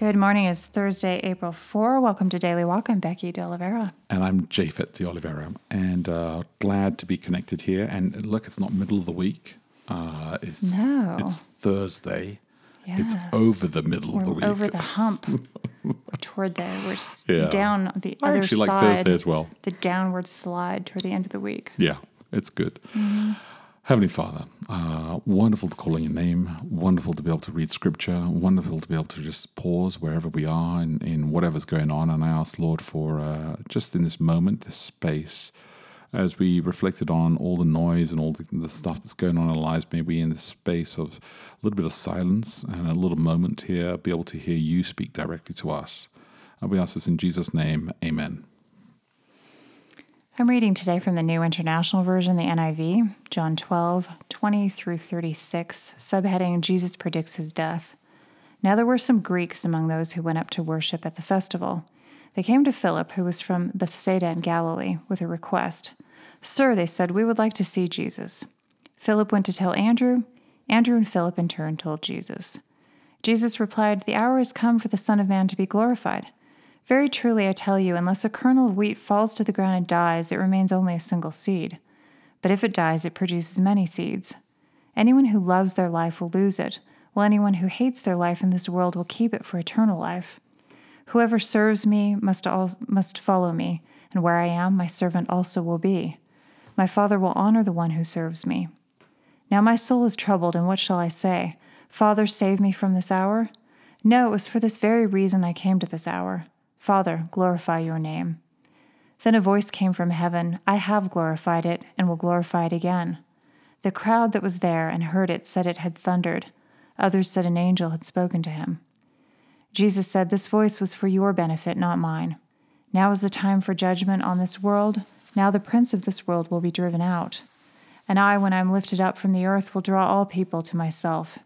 Good morning. It's Thursday, April 4. Welcome to Daily Walk. I'm Becky de Oliveira. And I'm Japheth de Oliveira. And glad to be connected here. And look, it's not middle of the week. It's Thursday. Yes. It's over the middle of the week. Over the hump. Down the other side. I actually like Thursday as well. The downward slide toward the end of the week. Yeah, it's good. Mm-hmm. Heavenly Father, wonderful to call your name, wonderful to be able to read Scripture, wonderful to be able to just pause wherever we are in whatever's going on. And I ask, Lord, for just in this moment, this space, as we reflected on all the noise and all the stuff that's going on in our lives, maybe in the space of a little bit of silence and a little moment here, be able to hear you speak directly to us. And we ask this in Jesus' name, amen. I'm reading today from the New International Version, the NIV, John 12:20 through 36, subheading, Jesus predicts his death. Now there were some Greeks among those who went up to worship at the festival. They came to Philip, who was from Bethsaida in Galilee, with a request. Sir, they said, we would like to see Jesus. Philip went to tell Andrew. Andrew and Philip in turn told Jesus. Jesus replied, the hour has come for the Son of Man to be glorified. Very truly, I tell you, unless a kernel of wheat falls to the ground and dies, it remains only a single seed. But if it dies, it produces many seeds. Anyone who loves their life will lose it, while anyone who hates their life in this world will keep it for eternal life. Whoever serves me must follow me, and where I am, my servant also will be. My Father will honor the one who serves me. Now my soul is troubled, and what shall I say? Father, save me from this hour? No, it was for this very reason I came to this hour. Father, glorify your name. Then a voice came from heaven, I have glorified it and will glorify it again. The crowd that was there and heard it said it had thundered. Others said an angel had spoken to him. Jesus said, this voice was for your benefit, not mine. Now is the time for judgment on this world. Now the prince of this world will be driven out. And I, when I am lifted up from the earth, will draw all people to myself.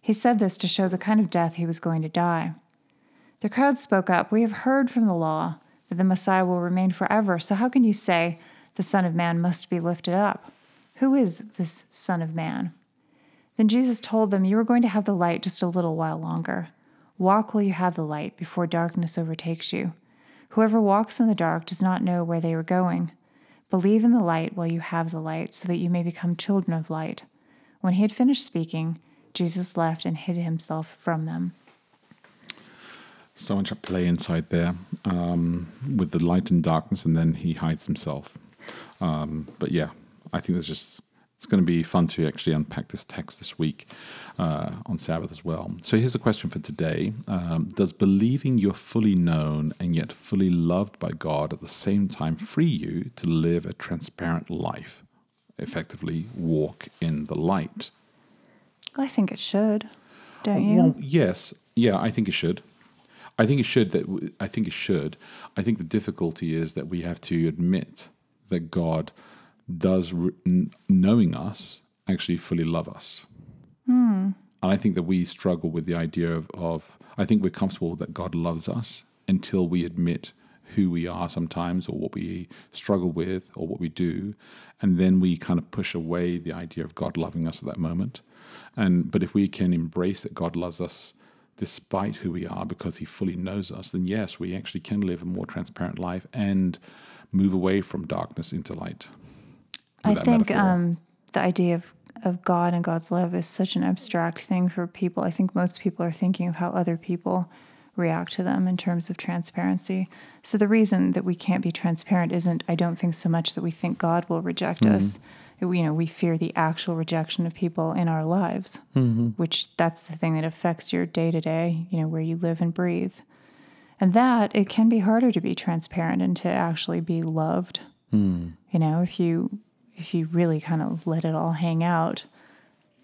He said this to show the kind of death he was going to die. The crowd spoke up, we have heard from the law that the Messiah will remain forever, so how can you say the Son of Man must be lifted up? Who is this Son of Man? Then Jesus told them, you are going to have the light just a little while longer. Walk while you have the light before darkness overtakes you. Whoever walks in the dark does not know where they are going. Believe in the light while you have the light, so that you may become children of light. When he had finished speaking, Jesus left and hid himself from them. So much at play inside there with the light and darkness, and then he hides himself. But yeah, I think it's going to be fun to actually unpack this text this week on Sabbath as well. So here's a question for today. Does believing you're fully known and yet fully loved by God at the same time free you to live a transparent life, effectively walk in the light? I think it should, don't you? Well, yes. Yeah, I think it should. I think the difficulty is that we have to admit that God does, knowing us, actually fully love us. Mm. And I think that we struggle with the idea of I think we're comfortable that God loves us until we admit who we are sometimes or what we struggle with or what we do. And then we kind of push away the idea of God loving us at that moment. But if we can embrace that God loves us despite who we are, because he fully knows us, then yes, we actually can live a more transparent life and move away from darkness into light. I think the idea of God and God's love is such an abstract thing for people. I think most people are thinking of how other people react to them in terms of transparency. So the reason that we can't be transparent isn't, I don't think so much that we think God will reject mm-hmm. us. We fear the actual rejection of people in our lives, mm-hmm. which that's the thing that affects your day-to-day, where you live and breathe. And that, it can be harder to be transparent and to actually be loved. Mm. If you really kind of let it all hang out,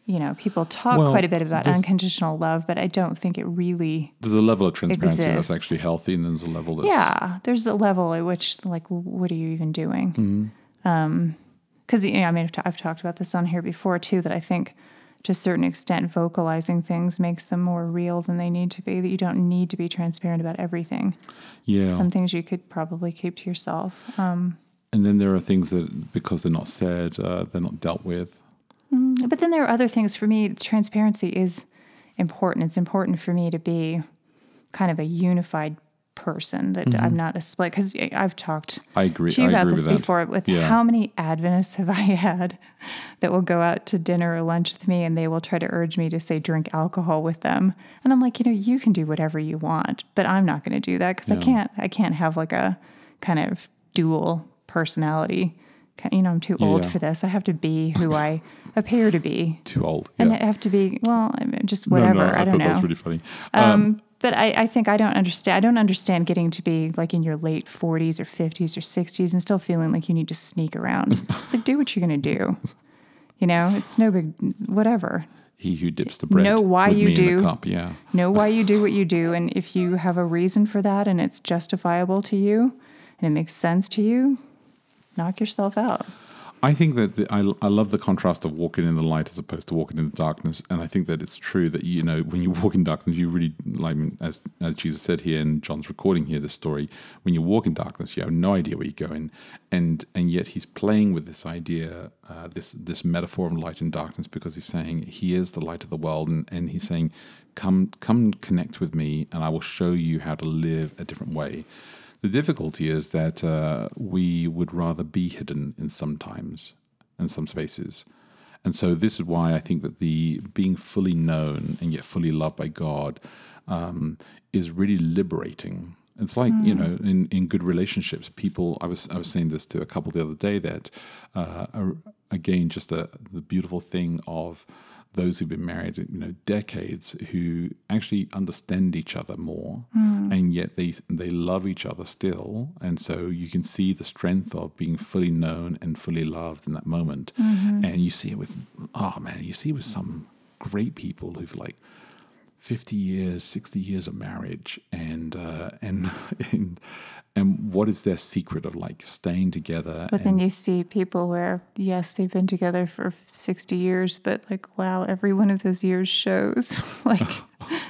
you know, people talk quite a bit about unconditional love, but I don't think it really There's a level of transparency exists. That's actually healthy, and then there's a level that's... Yeah, there's a level at which, like, what are you even doing? Mm-hmm. Because, you know, I mean, I've talked about this on here before, too, that I think to a certain extent vocalizing things makes them more real than they need to be, that you don't need to be transparent about everything. Yeah. Some things you could probably keep to yourself. And then there are things that, because they're not said, they're not dealt with. But then there are other things. For me, transparency is important. It's important for me to be kind of a unified person, that I'm not a split, because I've talked to you about this before, with how many Adventists have I had that will go out to dinner or lunch with me and they will try to urge me to, say, drink alcohol with them. And I'm like, you know, you can do whatever you want, but I'm not going to do that, because I can't have like a kind of dual personality. You know, I'm too old for this. I have to be who I appear to be. Too old. Yeah. And I have to be, well, just whatever. No, I don't know. That was really funny. But I think I don't understand getting to be like in your late 40s or 50s or 60s and still feeling like you need to sneak around. It's like, do what you're going to do. You know, it's no big, whatever. He who dips the bread know why with you me do, in the cup, yeah. Know why you do what you do. And if you have a reason for that and it's justifiable to you and it makes sense to you, knock yourself out. I think that I love the contrast of walking in the light as opposed to walking in the darkness, and I think that it's true that, you know, when you walk in darkness, you really, like, as Jesus said here in John's recording here, this story, when you walk in darkness, you have no idea where you're going, and yet he's playing with this idea, this metaphor of light and darkness, because he's saying he is the light of the world, and he's saying, come connect with me, and I will show you how to live a different way. The difficulty is that we would rather be hidden in some spaces. And so this is why I think that the being fully known and yet fully loved by God is really liberating. It's like, you know, in good relationships, people, I was saying this to a couple the other day, that again, just the beautiful thing of those who've been married, you know, decades, who actually understand each other more, and yet they love each other still. And so you can see the strength of being fully known and fully loved in that moment. Mm-hmm. And you see it with, some great people who've, like, 50 years, 60 years of marriage, and what is their secret of, like, staying together? But then you see people where, yes, they've been together for 60 years, but, like, wow, every one of those years shows, like,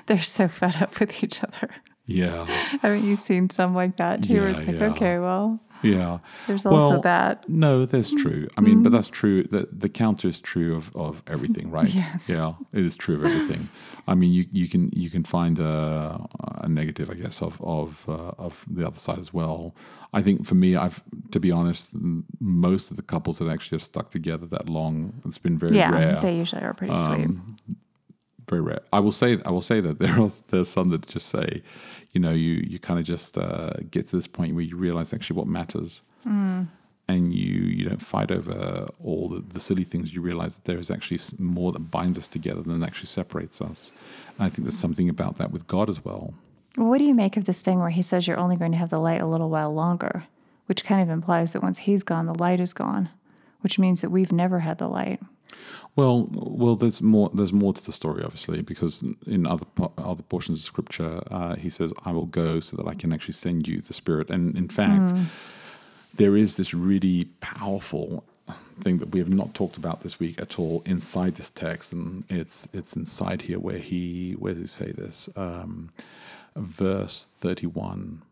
they're so fed up with each other. Yeah. Haven't you seen some like that too? Where it's like, okay, well, yeah, there's also that. No, that's true. I mean, but that's true. The counter is true of everything, right? Yes. Yeah, it is true of everything. I mean, you can find a negative, I guess, of the other side as well. I think for me, to be honest, most of the couples that actually have stuck together that long, it's been very rare. Yeah, they usually are pretty sweet. Very rare. I will say that there's some that just say, you know, you kind of just get to this point where you realize actually what matters, and you don't fight over all the silly things. You realize that there is actually more that binds us together than actually separates us. And I think there's something about that with God as well. Well, what do you make of this thing where he says you're only going to have the light a little while longer, which kind of implies that once he's gone, the light is gone, which means that we've never had the light. Well, there's more to the story, obviously, because in other portions of Scripture, he says, I will go so that I can actually send you the Spirit. And in fact, there is this really powerful thing that we have not talked about this week at all inside this text. And it's inside here where where does he say this? Verse 31,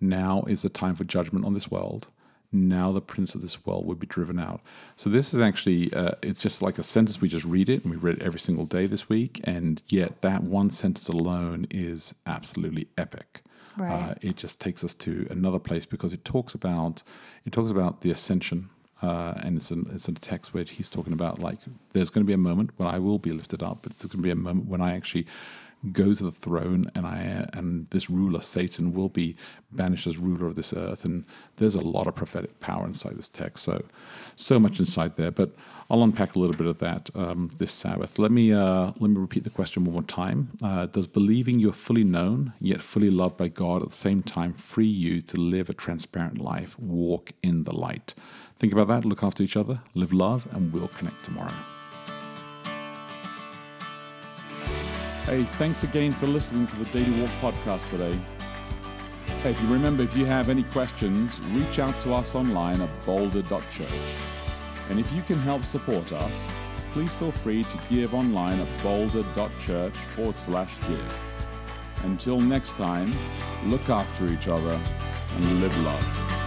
now is the time for judgment on this world. Now the prince of this world will be driven out. So this is actually, it's just like a sentence. We just read it, and we read it every single day this week. And yet that one sentence alone is absolutely epic. Right. It just takes us to another place, because it talks about the ascension. And it's a text where he's talking about, like, there's going to be a moment when I will be lifted up. It's going to be a moment when I actually go to the throne, and this ruler, Satan, will be banished as ruler of this earth. And there's a lot of prophetic power inside this text, so much inside there. But I'll unpack a little bit of that this Sabbath. Let me repeat the question one more time. Does believing you're fully known, yet fully loved by God at the same time, free you to live a transparent life, walk in the light? Think about that, look after each other, live love, and we'll connect tomorrow. Hey, thanks again for listening to the Daily Walk podcast today. Hey, if you remember, if you have any questions, reach out to us online at boulder.church. And if you can help support us, please feel free to give online at boulder.church/give. Until next time, look after each other and live love.